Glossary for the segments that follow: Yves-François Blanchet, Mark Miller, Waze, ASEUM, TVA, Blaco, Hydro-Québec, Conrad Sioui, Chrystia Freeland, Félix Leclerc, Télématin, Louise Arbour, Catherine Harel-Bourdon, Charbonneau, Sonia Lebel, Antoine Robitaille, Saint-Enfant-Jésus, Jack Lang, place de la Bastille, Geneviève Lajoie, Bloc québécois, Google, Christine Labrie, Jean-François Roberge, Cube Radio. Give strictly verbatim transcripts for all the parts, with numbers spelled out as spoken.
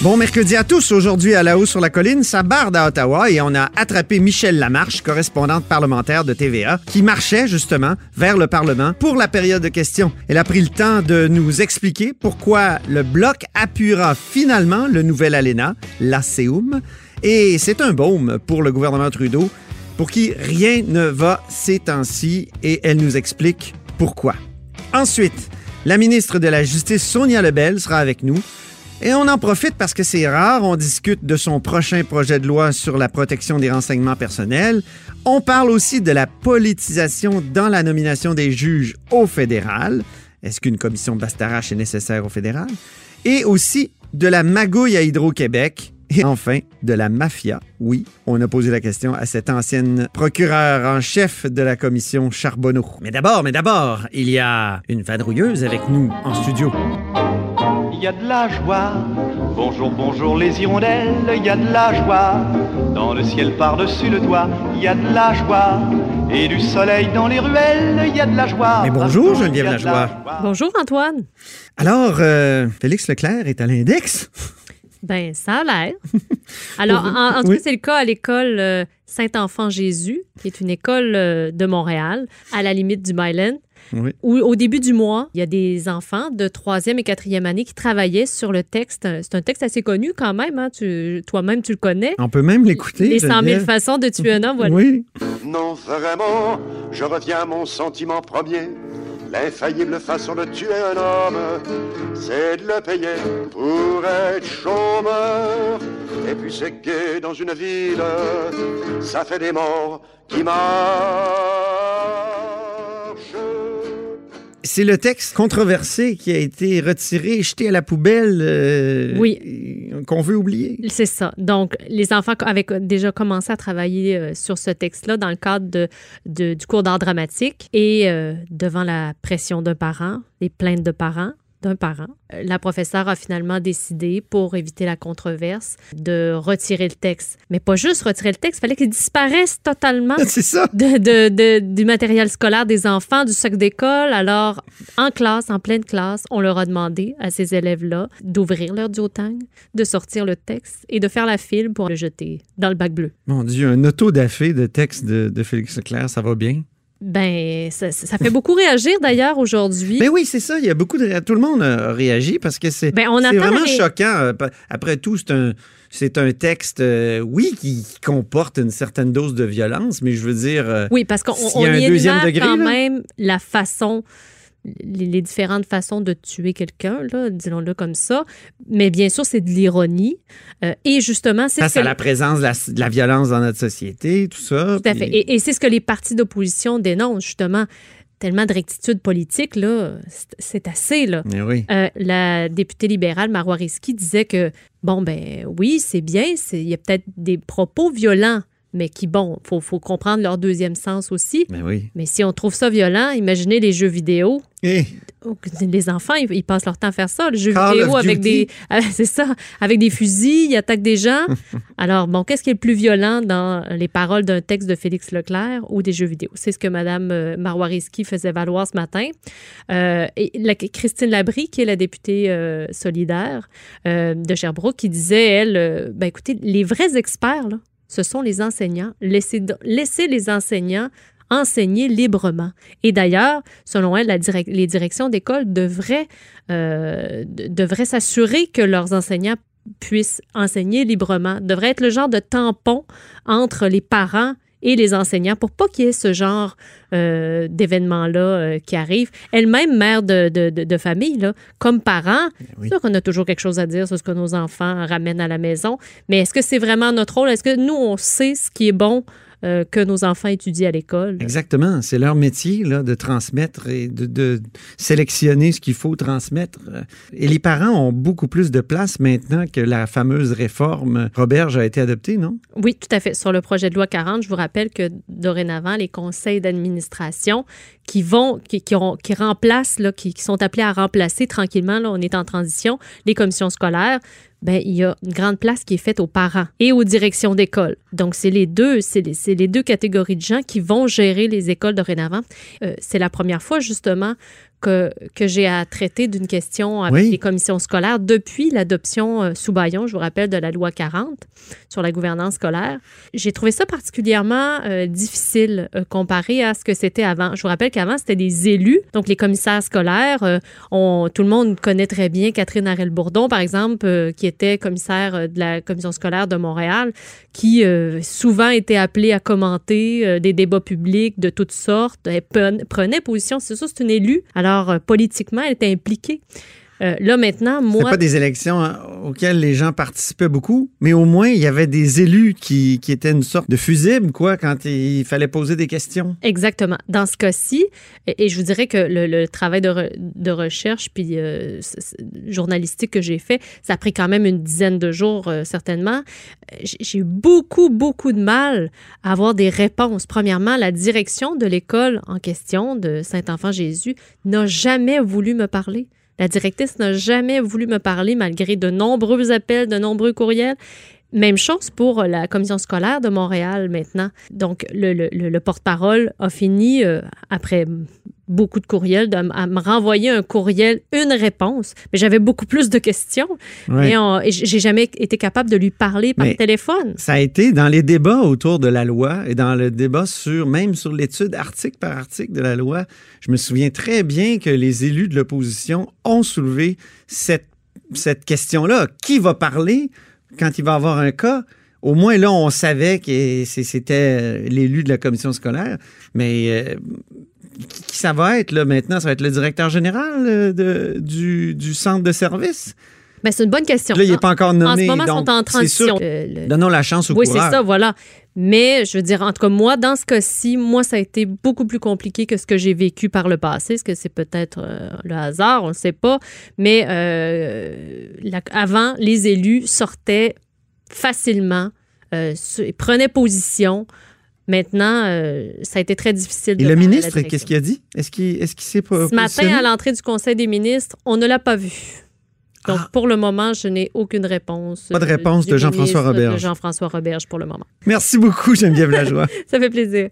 Bon mercredi à tous. Aujourd'hui, à Là-haut sur la colline, ça barde à Ottawa et on a attrapé Michel Lamarche, correspondante parlementaire de T V A, qui marchait justement vers le Parlement pour la période de questions. Elle a pris le temps de nous expliquer pourquoi le Bloc appuiera finalement le nouvel ALENA, l'ASEUM, et c'est un baume pour le gouvernement Trudeau, pour qui rien ne va ces temps-ci, et elle nous explique pourquoi. Ensuite, la ministre de la Justice, Sonia Lebel, sera avec nous. Et on en profite parce que c'est rare, on discute de son prochain projet de loi sur la protection des renseignements personnels. On parle aussi de la politisation dans la nomination des juges au fédéral. Est-ce qu'une commission Bastarache est nécessaire au fédéral? Et aussi de la magouille à Hydro-Québec. Et enfin, de la mafia. Oui, on a posé la question à cette ancienne procureure en chef de la commission Charbonneau. Mais d'abord, mais d'abord, il y a une vadrouilleuse avec nous en studio. Il y a de la joie, bonjour, bonjour les hirondelles, il y a de la joie, dans le ciel par-dessus le toit, il y a de la joie, et du soleil dans les ruelles, il y a de la joie. Mais bonjour Geneviève Lajoie. Bonjour Antoine. Alors, euh, Félix Leclerc est à l'index? Ben, ça a l'air. Alors, en, en tout cas, c'est le cas à l'école euh, Saint-Enfant-Jésus, qui est une école euh, de Montréal, à la limite du Myland. Oui. Où, au début du mois, il y a des enfants de troisième et quatrième année qui travaillaient sur le texte. C'est un texte assez connu quand même. Hein? Tu, toi-même, tu le connais. On peut même l'écouter. Les cent mille façons de tuer un homme. Voilà. Oui. Non, vraiment, je reviens à mon sentiment premier. L'infaillible façon de tuer un homme, c'est de le payer pour être chômeur. Et puis c'est gai dans une ville, ça fait des morts qui marchent. C'est le texte controversé qui a été retiré et jeté à la poubelle euh, oui. qu'on veut oublier. C'est ça. Donc, les enfants avaient déjà commencé à travailler euh, sur ce texte-là dans le cadre de, de, du cours d'art dramatique. Et euh, devant la pression d'un parent, les plaintes de parents, d'un parent, la professeure a finalement décidé, pour éviter la controverse, de retirer le texte. Mais pas juste retirer le texte, il fallait qu'il disparaisse totalement C'est ça. De, de, de, du matériel scolaire des enfants, du sac d'école. Alors, en classe, en pleine classe, on leur a demandé à ces élèves-là d'ouvrir leur duotang, de sortir le texte et de faire la file pour le jeter dans le bac bleu. Mon Dieu, un auto-dafé de texte de, de Félix Leclerc, ça va bien? Ben, ça, ça fait beaucoup réagir d'ailleurs aujourd'hui. Ben oui, c'est ça. Il y a beaucoup de tout le monde a réagi parce que c'est, ben, on c'est vraiment ré... choquant. Après tout, c'est un c'est un texte, euh, oui, qui, qui comporte une certaine dose de violence, mais je veux dire, euh, oui, parce qu'on on y, a un y deuxième degré, quand là. Même la façon. Les différentes façons de tuer quelqu'un, là, disons-le comme ça. Mais bien sûr, c'est de l'ironie. Euh, et justement, c'est... Face ce que... à la présence de la, de la violence dans notre société, tout ça. Tout à puis... fait. Et, et c'est ce que les partis d'opposition dénoncent, justement. Tellement de rectitude politique, là, c'est assez, là. Oui. Euh, la députée libérale, Marois Risky, disait que, bon, ben oui, c'est bien, il y a peut-être des propos violents, mais qui, bon, il faut, faut comprendre leur deuxième sens aussi. Mais oui. Mais si on trouve ça violent, imaginez les jeux vidéo. Et... Les enfants, ils, ils passent leur temps à faire ça. Le jeu Call vidéo avec des, c'est ça, avec des fusils, ils attaquent des gens. Alors, bon, qu'est-ce qui est le plus violent dans les paroles d'un texte de Félix Leclerc ou des jeux vidéo? C'est ce que Mme Marois Risky faisait valoir ce matin. Euh, et la, Christine Labrie, qui est la députée euh, solidaire euh, de Sherbrooke, qui disait, elle, euh, ben écoutez, les vrais experts, là, ce sont les enseignants. Laissez, laissez les enseignants enseigner librement. Et d'ailleurs, selon elle, la direc- les directions d'école devraient, euh, de, devraient s'assurer que leurs enseignants puissent enseigner librement, devraient être le genre de tampon entre les parents et les enseignants pour pas qu'il y ait ce genre euh, d'événements-là euh, qui arrivent. Elle-même, mère de, de, de famille, là, comme parent, oui. C'est sûr qu'on a toujours quelque chose à dire sur ce que nos enfants ramènent à la maison, mais est-ce que c'est vraiment notre rôle? Est-ce que nous, on sait ce qui est bon euh, que nos enfants étudient à l'école. Exactement. C'est leur métier là, de transmettre et de, de sélectionner ce qu'il faut transmettre. Et les parents ont beaucoup plus de place maintenant que la fameuse réforme Roberge a été adoptée, non? Oui, tout à fait. Sur le projet de loi quarante, je vous rappelle que dorénavant, les conseils d'administration qui vont, qui, qui, ont, qui remplacent, là, qui, qui sont appelés à remplacer tranquillement, là, on est en transition, les commissions scolaires, ben, il y a une grande place qui est faite aux parents et aux directions d'école. Donc, c'est les deux, c'est les, c'est les deux catégories de gens qui vont gérer les écoles dorénavant. Euh, c'est la première fois, justement, que, que j'ai à traiter d'une question avec oui. les commissions scolaires depuis l'adoption euh, sous Bayon, je vous rappelle, de la loi quarante sur la gouvernance scolaire. J'ai trouvé ça particulièrement euh, difficile euh, comparé à ce que c'était avant. Je vous rappelle qu'avant, c'était des élus. Donc, les commissaires scolaires, euh, on, tout le monde connaît très bien Catherine Harel-Bourdon, par exemple, euh, qui est était commissaire de la commission scolaire de Montréal, qui euh, souvent était appelée à commenter euh, des débats publics de toutes sortes. Elle prenait position. C'est ça, c'est une élue. Alors, euh, politiquement, elle était impliquée. Euh, là, maintenant, moi... C'était pas des élections auxquelles les gens participaient beaucoup, mais au moins, il y avait des élus qui, qui étaient une sorte de fusible, quoi, quand il fallait poser des questions. Exactement. Dans ce cas-ci, et, et je vous dirais que le, le travail de, re, de recherche puis euh, journalistique que j'ai fait, ça a pris quand même une dizaine de jours, euh, certainement. J'ai eu beaucoup, beaucoup de mal à avoir des réponses. Premièrement, la direction de l'école en question de Saint-Enfant-Jésus n'a jamais voulu me parler. La directrice n'a jamais voulu me parler malgré de nombreux appels, de nombreux courriels. Même chose pour la commission scolaire de Montréal maintenant. Donc, le, le, le porte-parole a fini, euh, après beaucoup de courriels, de, à me renvoyer un courriel, une réponse. Mais j'avais beaucoup plus de questions. Ouais. Et, on, et j'ai jamais été capable de lui parler par Mais téléphone. Ça a été dans les débats autour de la loi et dans le débat sur, même sur l'étude article par article de la loi. Je me souviens très bien que les élus de l'opposition ont soulevé cette, cette question-là. Qui va parler? Quand il va y avoir un cas, au moins là, on savait que c'était l'élu de la commission scolaire, mais euh, qui ça va être là maintenant? Ça va être le directeur général de, du, du centre de service? Bien, c'est une bonne question. Là, il n'est pas encore nommé. En ce moment, donc, ils sont en transition. Euh, le... Donnons la chance au oui, coureur. Oui, c'est ça, voilà. Mais je veux dire, en tout cas, moi, dans ce cas-ci, moi, ça a été beaucoup plus compliqué que ce que j'ai vécu par le passé. Est-ce que c'est peut-être euh, le hasard? On ne le sait pas. Mais euh, la, avant, les élus sortaient facilement, euh, prenaient position. Maintenant, euh, ça a été très difficile. Et de le ministre, qu'est-ce qu'il a dit? Est-ce qu'il, est-ce qu'il s'est pas Ce matin, à l'entrée du Conseil des ministres, on ne l'a pas vu. Donc, ah. pour le moment, je n'ai aucune réponse. Pas de réponse de Jean-François Roberge. De Jean-François Roberge pour le moment. Merci beaucoup, Geneviève Lajoie. Ça fait plaisir.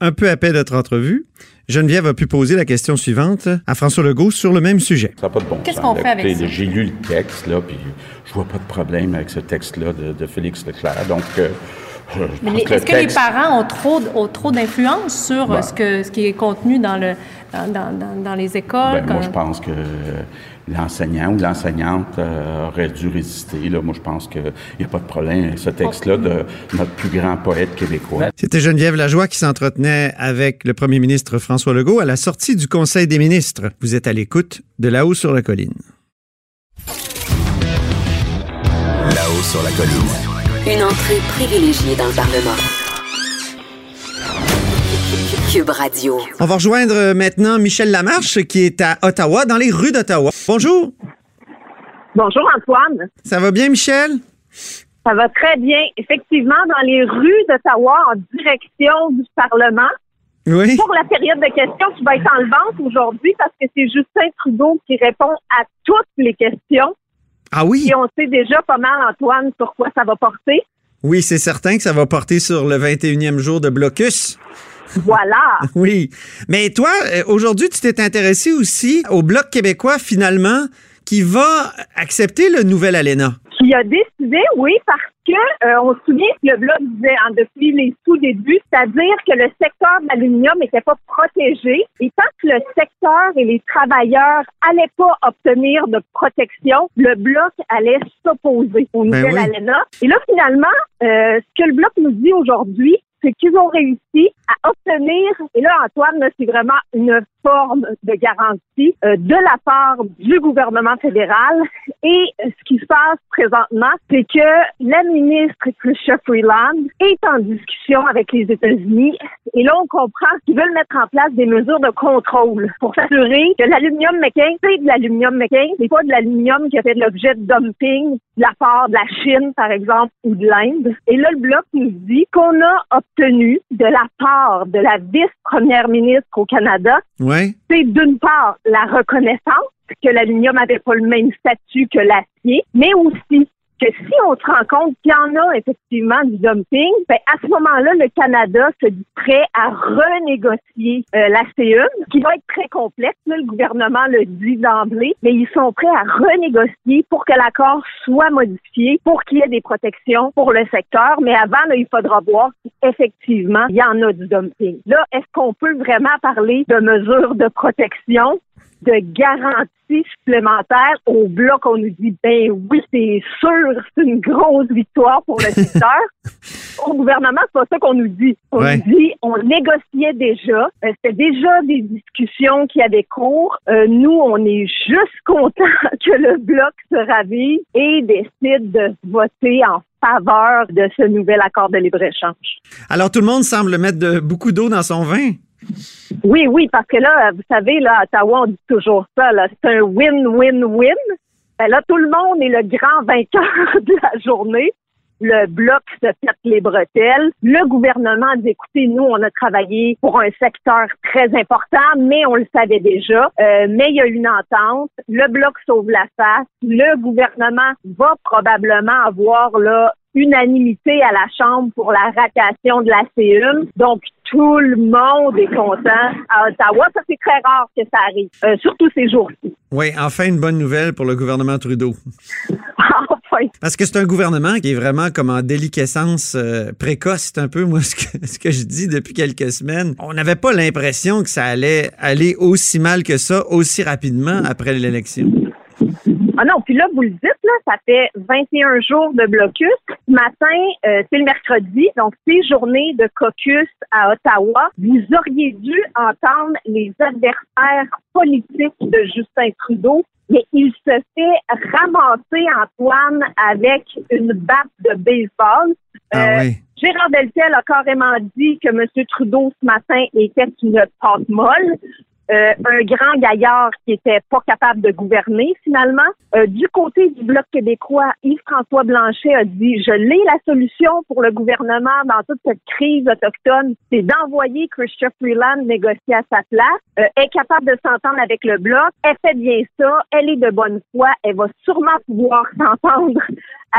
Un peu après notre entrevue, Geneviève a pu poser la question suivante à François Legault sur le même sujet. Ça n'a pas de bon sens. Qu'est-ce qu'on fait avec ça? J'ai lu le texte, là, puis je vois pas de problème avec ce texte-là de, de Félix Leclerc. Donc, euh, je pense que est-ce que texte... les parents ont trop, ont trop d'influence sur ben, ce, que, ce qui est contenu dans, le, dans, dans, dans les écoles? Ben, comme... Moi, je pense que... l'enseignant ou l'enseignante euh, aurait dû résister. Là. Moi, je pense qu'il n'y a pas de problème avec ce texte-là de notre plus grand poète québécois. C'était Geneviève Lajoie qui s'entretenait avec le premier ministre François Legault à la sortie du Conseil des ministres. Vous êtes à l'écoute de Là-haut sur la colline. Là-haut sur la colline. Une entrée privilégiée dans le Parlement. Cube Radio. On va rejoindre maintenant Michel Lamarche qui est à Ottawa, dans les rues d'Ottawa. Bonjour. Bonjour Antoine. Ça va bien Michel? Ça va très bien. Effectivement, dans les rues d'Ottawa, en direction du Parlement, oui. pour la période de questions qui va être enlevante aujourd'hui parce que c'est Justin Trudeau qui répond à toutes les questions. Ah oui? Et on sait déjà pas mal, Antoine, sur quoi ça va porter. Oui, c'est certain que ça va porter sur le vingt et unième jour de blocus. Voilà. Oui. Mais toi, aujourd'hui, tu t'es intéressé aussi au Bloc québécois, finalement, qui va accepter le nouvel ALENA. Qui a décidé, oui, parce que euh, on se souvient que le Bloc disait hein, depuis les tout débuts, c'est-à-dire que le secteur de l'aluminium n'était pas protégé. Et tant que le secteur et les travailleurs n'allaient pas obtenir de protection, le Bloc allait s'opposer au nouvel ben oui. ALENA. Et là, finalement, euh, ce que le Bloc nous dit aujourd'hui, c'est qu'ils ont réussi à obtenir, et là, Antoine, là, c'est vraiment une forme de garantie euh, de la part du gouvernement fédéral. Et euh, ce qui se passe présentement, c'est que la ministre Chrystia Freeland est en discussion avec les États-Unis. Et là, on comprend qu'ils veulent mettre en place des mesures de contrôle pour s'assurer que l'aluminium mécain, c'est de l'aluminium mécain, c'est pas de l'aluminium qui a fait l'objet de dumping de la part de la Chine, par exemple, ou de l'Inde. Et là, le Bloc nous dit qu'on a obtenu de la part de la vice-première ministre au Canada, ouais. c'est d'une part la reconnaissance que l'aluminium n'avait pas le même statut que l'acier, mais aussi que si on se rend compte qu'il y en a effectivement du dumping, ben à ce moment-là, le Canada se dit prêt à renégocier euh, la C E, qui va être très complexe. Là, le gouvernement le dit d'emblée, mais ils sont prêts à renégocier pour que l'accord soit modifié, pour qu'il y ait des protections pour le secteur. Mais avant, là, il faudra voir si effectivement il y en a du dumping. Là, est-ce qu'on peut vraiment parler de mesures de protection, de garantie supplémentaire au Bloc? On nous dit, ben oui, c'est sûr, c'est une grosse victoire pour le secteur. Au gouvernement, c'est pas ça qu'on nous dit. On ouais. nous dit, on négociait déjà. Euh, c'était déjà des discussions qui avaient cours. Euh, nous, on est juste contents que le Bloc se ravise et décide de voter en faveur de ce nouvel accord de libre-échange. Alors, tout le monde semble mettre de, beaucoup d'eau dans son vin. Oui, oui, parce que là, vous savez, là, à Ottawa, on dit toujours ça, là, c'est un win-win-win. Ben là, tout le monde est le grand vainqueur de la journée. Le Bloc se pète les bretelles. Le gouvernement dit, écoutez, nous, on a travaillé pour un secteur très important, mais on le savait déjà. Euh, mais il y a une entente. Le Bloc sauve la face. Le gouvernement va probablement avoir, là, unanimité à la Chambre pour la ratification de la C E U M. Donc, tout le monde est content à Ottawa. Ça, c'est très rare que ça arrive, euh, surtout ces jours-ci. Oui, enfin une bonne nouvelle pour le gouvernement Trudeau. Enfin! Parce que c'est un gouvernement qui est vraiment comme en déliquescence euh, précoce. C'est un peu, moi, ce que, ce que je dis depuis quelques semaines. On n'avait pas l'impression que ça allait aller aussi mal que ça, aussi rapidement après l'élection. Ah non, puis là, vous le dites, là, ça fait vingt et un jours de blocus. Ce matin, euh, c'est le mercredi, donc ces journées de caucus à Ottawa, vous auriez dû entendre les adversaires politiques de Justin Trudeau, mais il se fait ramasser, Antoine, avec une batte de baseball. Euh, ah oui. Gérard Belteil a carrément dit que M. Trudeau, ce matin, était une pâte molle. Euh, un grand gaillard qui était pas capable de gouverner, finalement. Euh, du côté du Bloc québécois, Yves-François Blanchet a dit « Je l'ai la solution pour le gouvernement dans toute cette crise autochtone, c'est d'envoyer Chrystia Freeland négocier à sa place. Euh, elle est capable de s'entendre avec le Bloc, elle fait bien ça, elle est de bonne foi, elle va sûrement pouvoir s'entendre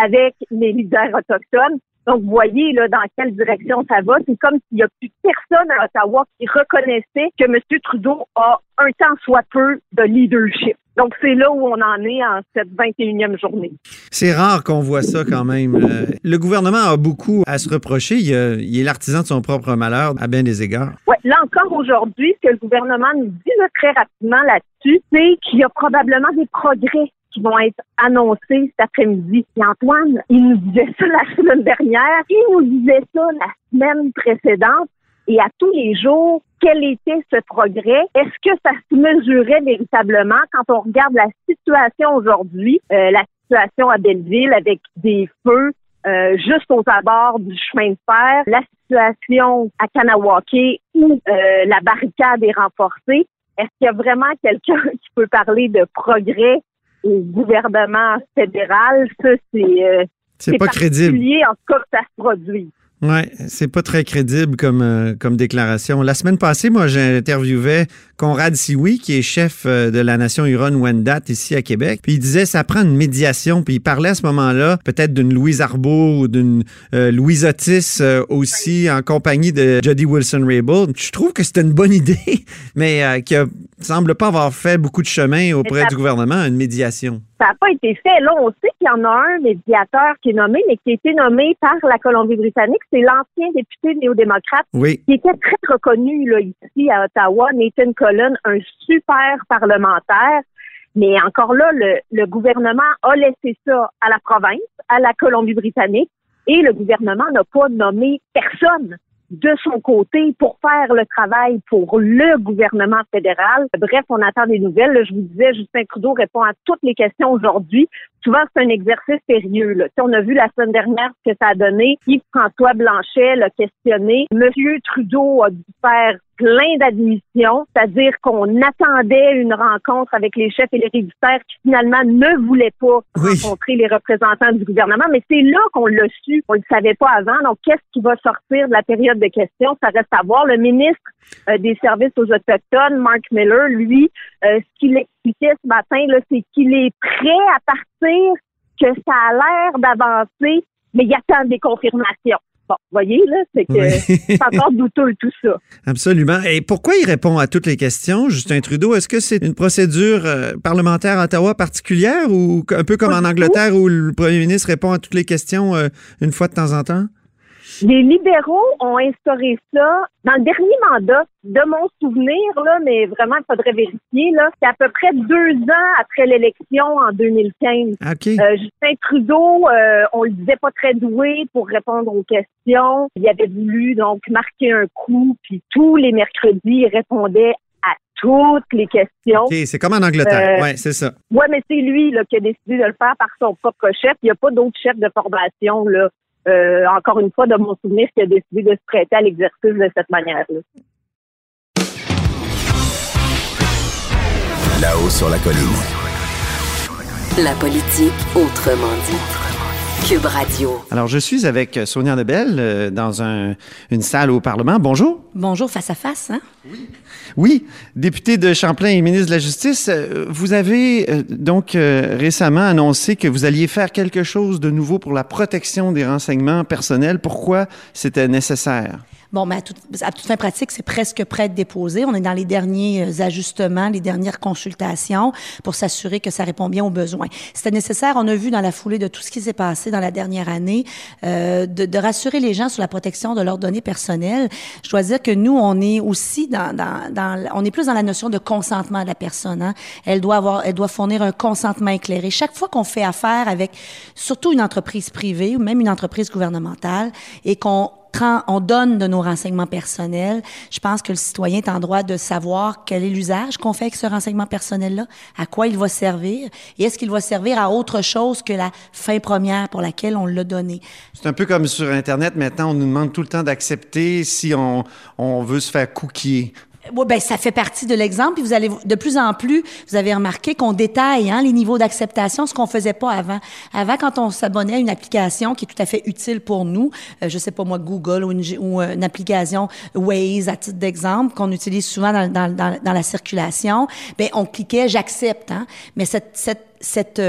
avec les leaders autochtones. » Donc, vous voyez là dans quelle direction ça va. C'est comme s'il n'y a plus personne à Ottawa qui reconnaissait que M. Trudeau a un tant soit peu de leadership. Donc, c'est là où on en est en cette vingt et unième journée. C'est rare qu'on voit ça quand même. Euh, le gouvernement a beaucoup à se reprocher. Il, euh, il est l'artisan de son propre malheur à bien des égards. Oui, là encore aujourd'hui, ce que le gouvernement nous dit là, très rapidement là-dessus, c'est qu'il y a probablement des progrès qui vont être annoncés cet après-midi. Et Antoine, il nous disait ça la semaine dernière, il nous disait ça la semaine précédente, et à tous les jours, quel était ce progrès? Est-ce que ça se mesurait véritablement quand on regarde la situation aujourd'hui, euh, la situation à Belleville avec des feux euh, juste aux abords du chemin de fer, la situation à Kanawake où euh, la barricade est renforcée? Est-ce qu'il y a vraiment quelqu'un qui peut parler de progrès au gouvernement fédéral? Ça, c'est, euh, c'est, c'est pas crédible. En tout cas, ça se produit. Oui, c'est pas très crédible comme, euh, comme déclaration. La semaine passée, moi, j'interviewais Conrad Sioui, qui est chef de la Nation Huron-Wendat ici à Québec. Puis il disait, ça prend une médiation. Puis il parlait à ce moment-là, peut-être d'une Louise Arbour ou d'une euh, Louise Otis euh, aussi, en compagnie de Jody Wilson-Raybould. Je trouve que c'était une bonne idée, mais euh, qui ne semble pas avoir fait beaucoup de chemin auprès ça, du gouvernement, une médiation. Ça n'a pas été fait. Là, on sait qu'il y en a un médiateur qui est nommé, mais qui a été nommé par la Colombie-Britannique. C'est l'ancien député néo-démocrate oui. qui était très reconnu là, ici à Ottawa, Nathan Cullen, un super parlementaire. Mais encore là, le, le gouvernement a laissé ça à la province, à la Colombie-Britannique, et le gouvernement n'a pas nommé personne. de son côté pour faire le travail pour le gouvernement fédéral. Bref, on attend des nouvelles. Là, je vous disais, Justin Trudeau répond à toutes les questions aujourd'hui. Souvent, c'est un exercice sérieux. Là. On a vu la semaine dernière ce que ça a donné. Yves-François Blanchet l'a questionné. Monsieur Trudeau a dû faire plein d'admissions, c'est-à-dire qu'on attendait une rencontre avec les chefs héréditaires qui finalement ne voulaient pas oui. rencontrer les représentants du gouvernement, mais c'est là qu'on l'a su, on le savait pas avant, donc qu'est-ce qui va sortir de la période de questions, ça reste à voir. Le ministre euh, des Services aux Autochtones, Mark Miller, lui, euh, ce qu'il expliquait ce matin, là, c'est qu'il est prêt à partir, que ça a l'air d'avancer, mais il attend des confirmations. Bon, vous voyez, là, c'est que oui. c'est encore douteux tout ça. Absolument. Et pourquoi il répond à toutes les questions, Justin Trudeau? Est-ce que c'est une procédure euh, parlementaire à Ottawa particulière ou un peu comme en Angleterre où le premier ministre répond à toutes les questions euh, une fois de temps en temps? Les libéraux ont instauré ça dans le dernier mandat, de mon souvenir, là, mais vraiment, il faudrait vérifier. Là, c'est à peu près deux ans après l'élection en deux mille quinze. Okay. Euh, Justin Trudeau, euh, on le disait pas très doué pour répondre aux questions. Il avait voulu donc marquer un coup, puis tous les mercredis, il répondait à toutes les questions. OK, c'est comme en Angleterre, euh, oui, c'est ça. Oui, mais c'est lui là, qui a décidé de le faire par son propre chef. Il n'y a pas d'autre chef de formation, là. Euh, encore une fois, de mon souvenir, qui a décidé de se prêter à l'exercice de cette manière-là. Là-haut sur la colline. La politique autrement dit. Cube Radio. Alors, je suis avec Sonia Lebel euh, dans un, une salle au Parlement. Bonjour. Bonjour, face à face. Hein? Oui. Oui, député de Champlain et ministre de la Justice, vous avez euh, donc euh, récemment annoncé que vous alliez faire quelque chose de nouveau pour la protection des renseignements personnels. Pourquoi c'était nécessaire? Bon, mais à, tout, à toute fin pratique, c'est presque prêt à être déposé. On est dans les derniers ajustements, les dernières consultations pour s'assurer que ça répond bien aux besoins. C'était nécessaire, on a vu dans la foulée de tout ce qui s'est passé dans la dernière année, euh, de, de rassurer les gens sur la protection de leurs données personnelles. Je dois dire que nous, on est aussi dans, dans, dans on est plus dans la notion de consentement de la personne. Hein? Elle doit avoir, elle doit fournir un consentement éclairé. Chaque fois qu'on fait affaire avec, surtout une entreprise privée ou même une entreprise gouvernementale, et qu'on on donne de nos renseignements personnels, je pense que le citoyen est en droit de savoir quel est l'usage qu'on fait avec ce renseignement personnel-là, à quoi il va servir, et est-ce qu'il va servir à autre chose que la fin première pour laquelle on l'a donné. C'est un peu comme sur Internet, maintenant, on nous demande tout le temps d'accepter si on, on veut se faire cookier. Oui, ben ça fait partie de l'exemple. Puis vous allez de plus en plus, vous avez remarqué qu'on détaille hein, les niveaux d'acceptation, ce qu'on faisait pas avant. Avant, quand on s'abonnait à une application qui est tout à fait utile pour nous, euh, je sais pas moi, Google ou une, ou une application Waze à titre d'exemple qu'on utilise souvent dans, dans, dans, dans la circulation, ben on cliquait j'accepte. Hein. Mais cette, cette Cette,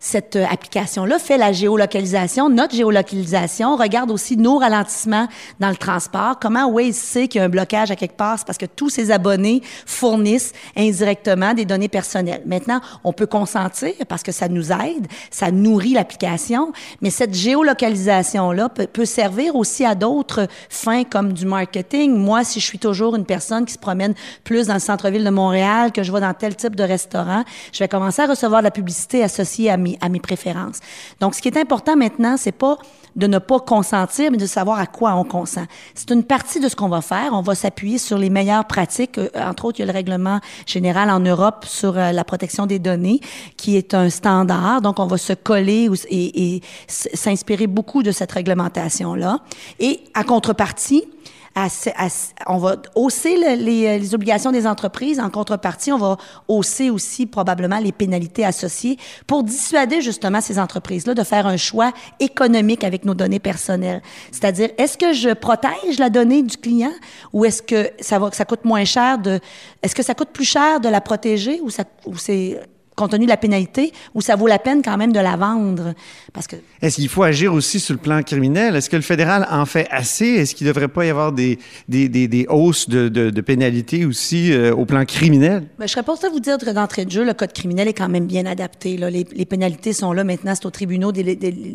cette application-là fait la géolocalisation, notre géolocalisation, regarde aussi nos ralentissements dans le transport. Comment Waze sait qu'il y a un blocage à quelque part? C'est parce que tous ses abonnés fournissent indirectement des données personnelles. Maintenant, on peut consentir parce que ça nous aide, ça nourrit l'application, mais cette géolocalisation-là peut, peut servir aussi à d'autres fins comme du marketing. Moi, si je suis toujours une personne qui se promène plus dans le centre-ville de Montréal, que je vais dans tel type de restaurant, je vais commencer à recevoir de la publicité associée à mes, à mes préférences. Donc, ce qui est important maintenant, c'est pas de ne pas consentir, mais de savoir à quoi on consent. C'est une partie de ce qu'on va faire. On va s'appuyer sur les meilleures pratiques. Entre autres, il y a le règlement général en Europe sur la protection des données, qui est un standard. Donc, on va se coller et, et s'inspirer beaucoup de cette réglementation-là. Et à contrepartie, À, à, on va hausser le, les, les obligations des entreprises. En contrepartie, on va hausser aussi probablement les pénalités associées pour dissuader justement ces entreprises-là de faire un choix économique avec nos données personnelles. C'est-à-dire, est-ce que je protège la donnée du client ou est-ce que ça va, ça coûte moins cher de, est-ce que ça coûte plus cher de la protéger ou ça, ou c'est compte tenu de la pénalité, ou ça vaut la peine quand même de la vendre? Parce que... Est-ce qu'il faut agir aussi sur le plan criminel? Est-ce que le fédéral en fait assez? Est-ce qu'il ne devrait pas y avoir des, des, des, des hausses de, de, de pénalités aussi euh, au plan criminel? Ben, je serais pas obligée de vous dire que d'entrée de jeu, le code criminel est quand même bien adapté. Là. Les, les pénalités sont là maintenant, c'est aux tribunaux de, de,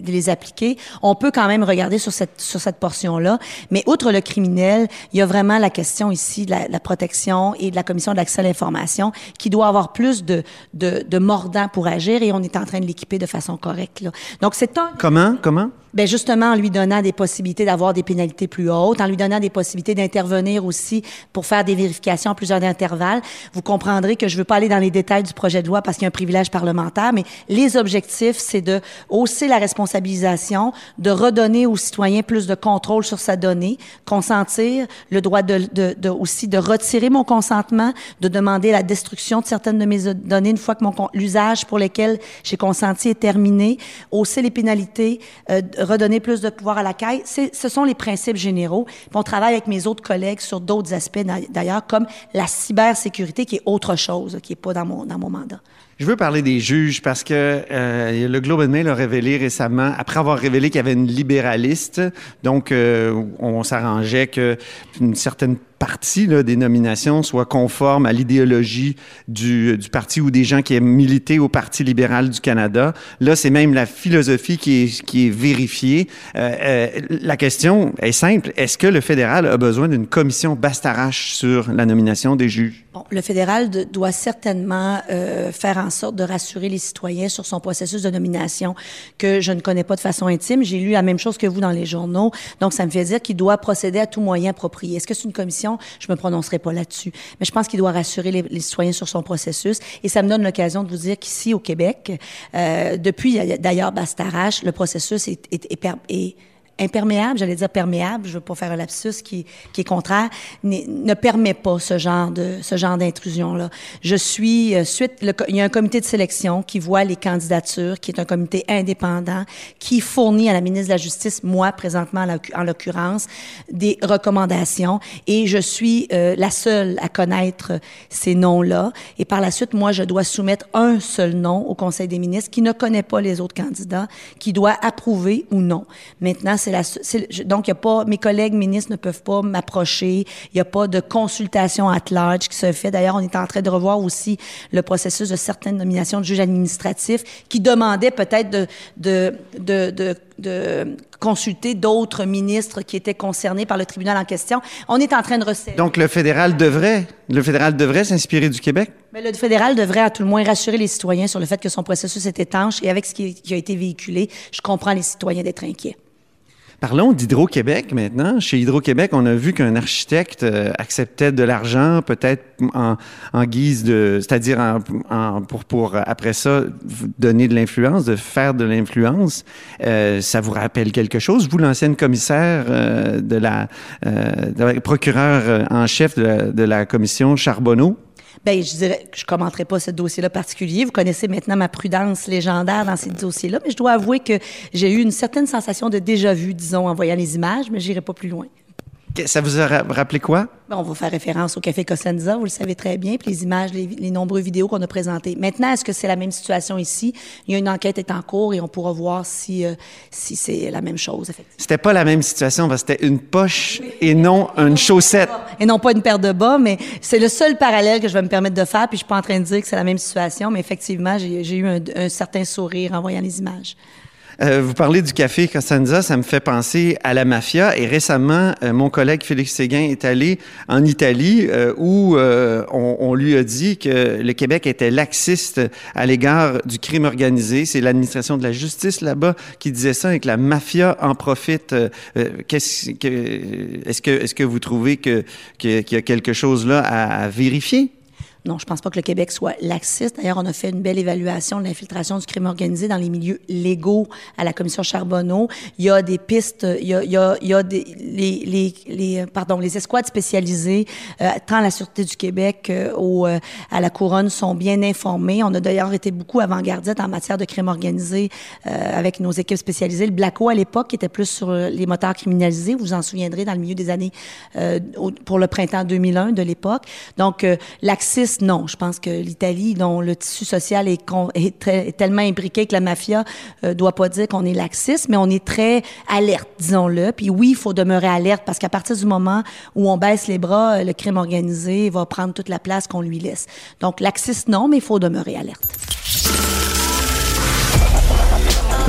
de les appliquer. On peut quand même regarder sur cette, sur cette portion-là, mais outre le criminel, il y a vraiment la question ici de la, la protection et de la commission de l'accès à l'information qui doit avoir plus de, de, de de mordant pour agir et on est en train de l'équiper de façon correcte. Là. Donc, c'est un... Comment? Comment? ben justement en lui donnant des possibilités d'avoir des pénalités plus hautes, en lui donnant des possibilités d'intervenir aussi pour faire des vérifications à plusieurs intervalles. Vous comprendrez que je ne veux pas aller dans les détails du projet de loi parce qu'il y a un privilège parlementaire, mais les objectifs, c'est de hausser la responsabilisation, de redonner aux citoyens plus de contrôle sur sa donnée, consentir, le droit de, de, de aussi de retirer mon consentement, de demander la destruction de certaines de mes données une fois que mon l'usage pour lequel j'ai consenti est terminé, hausser les pénalités, euh, redonner plus de pouvoir à la C A I. C'est, ce sont les principes généraux. Puis on travaille avec mes autres collègues sur d'autres aspects d'ailleurs, comme la cybersécurité, qui est autre chose, qui n'est pas dans mon, dans mon mandat. Je veux parler des juges parce que euh, le Globe and Mail a révélé récemment, après avoir révélé qu'il y avait une libéraliste, donc euh, on s'arrangeait qu'une certaine partie là, des nominations soit conforme à l'idéologie du, du parti ou des gens qui aiment militer au Parti libéral du Canada. Là, c'est même la philosophie qui est, qui est vérifiée. Euh, euh, la question est simple. Est-ce que le fédéral a besoin d'une commission Bastarache sur la nomination des juges? Bon, le fédéral de, doit certainement euh, faire en sorte de rassurer les citoyens sur son processus de nomination que je ne connais pas de façon intime. J'ai lu la même chose que vous dans les journaux. Donc, ça me fait dire qu'il doit procéder à tout moyen approprié. Est-ce que c'est une commission? Je me prononcerai pas là-dessus. Mais je pense qu'il doit rassurer les, les citoyens sur son processus. Et ça me donne l'occasion de vous dire qu'ici, au Québec, euh, depuis, d'ailleurs, Bastarache, le processus est, est, est, est imperméable, j'allais dire perméable, je veux pas faire un lapsus qui, qui est contraire, ne permet pas ce genre de, ce genre d'intrusion-là. Je suis, euh, suite, le, il y a un comité de sélection qui voit les candidatures, qui est un comité indépendant, qui fournit à la ministre de la Justice, moi, présentement, en l'occurrence, des recommandations, et je suis euh, la seule à connaître ces noms-là, et par la suite, moi, je dois soumettre un seul nom au Conseil des ministres qui ne connaît pas les autres candidats, qui doit approuver ou non. Maintenant, C'est la, c'est, donc, il y a pas, mes collègues ministres ne peuvent pas m'approcher. Il n'y a pas de consultation at large qui se fait. D'ailleurs, on est en train de revoir aussi le processus de certaines nominations de juges administratifs qui demandaient peut-être de, de, de, de de consulter d'autres ministres qui étaient concernés par le tribunal en question. On est en train de resserrer. Donc, le fédéral devrait, le fédéral devrait s'inspirer du Québec? Mais le fédéral devrait, à tout le moins, rassurer les citoyens sur le fait que son processus est étanche et avec ce qui, qui a été véhiculé, je comprends les citoyens d'être inquiets. Parlons d'Hydro-Québec maintenant. Chez Hydro-Québec, on a vu qu'un architecte euh, acceptait de l'argent, peut-être en, en guise de, c'est-à-dire en, en, pour, pour après ça donner de l'influence, de faire de l'influence. Euh, ça vous rappelle quelque chose? Vous, l'ancienne commissaire euh, de la, euh, de la procureure en chef de la, de la commission Charbonneau. Ben, je dirais, je commenterai pas ce dossier-là particulier. Vous connaissez maintenant ma prudence légendaire dans ces dossiers-là, mais je dois avouer que j'ai eu une certaine sensation de déjà-vu, disons, en voyant les images, mais j'irai pas plus loin. Ça vous a rappelé quoi? On va faire référence au café Consenza, vous le savez très bien, puis les images, les, les nombreuses vidéos qu'on a présentées. Maintenant, est-ce que c'est la même situation ici? Il y a une enquête est en cours et on pourra voir si, euh, si c'est la même chose, effectivement. C'était pas la même situation, parce que c'était une poche et non une chaussette. Et non pas une paire de bas, mais c'est le seul parallèle que je vais me permettre de faire, puis je suis pas en train de dire que c'est la même situation, mais effectivement, j'ai, j'ai eu un, un certain sourire en voyant les images. Euh, vous parlez du café Consenza, ça me fait penser à la mafia. Et récemment, euh, mon collègue Félix Séguin est allé en Italie euh, où euh, on, on lui a dit que le Québec était laxiste à l'égard du crime organisé. C'est l'administration de la justice là-bas qui disait ça et que la mafia en profite. Euh, qu'est-ce que, est-ce que, est-ce que vous trouvez que, que, qu'il y a quelque chose là à, à vérifier? Non, je pense pas que le Québec soit laxiste. D'ailleurs, on a fait une belle évaluation de l'infiltration du crime organisé dans les milieux légaux à la commission Charbonneau. Il y a des pistes, il y a, il y a, il y a des, les, les, les, pardon, les escouades spécialisées, euh, tant la Sûreté du Québec euh, au, euh, à la Couronne sont bien informées. On a d'ailleurs été beaucoup avant-gardistes en matière de crime organisé euh, avec nos équipes spécialisées. Le Blaco à l'époque qui était plus sur les motards criminalisés. Vous vous en souviendrez dans le milieu des années euh, pour le printemps deux mille un de l'époque. Donc, euh, laxiste. Non, je pense que l'Italie, dont le tissu social est, con, est, très, est tellement imbriqué que la mafia euh, doit pas dire qu'on est laxiste, mais on est très alerte, disons-le. Puis oui, il faut demeurer alerte parce qu'à partir du moment où on baisse les bras, le crime organisé va prendre toute la place qu'on lui laisse. Donc laxiste, non, mais il faut demeurer alerte.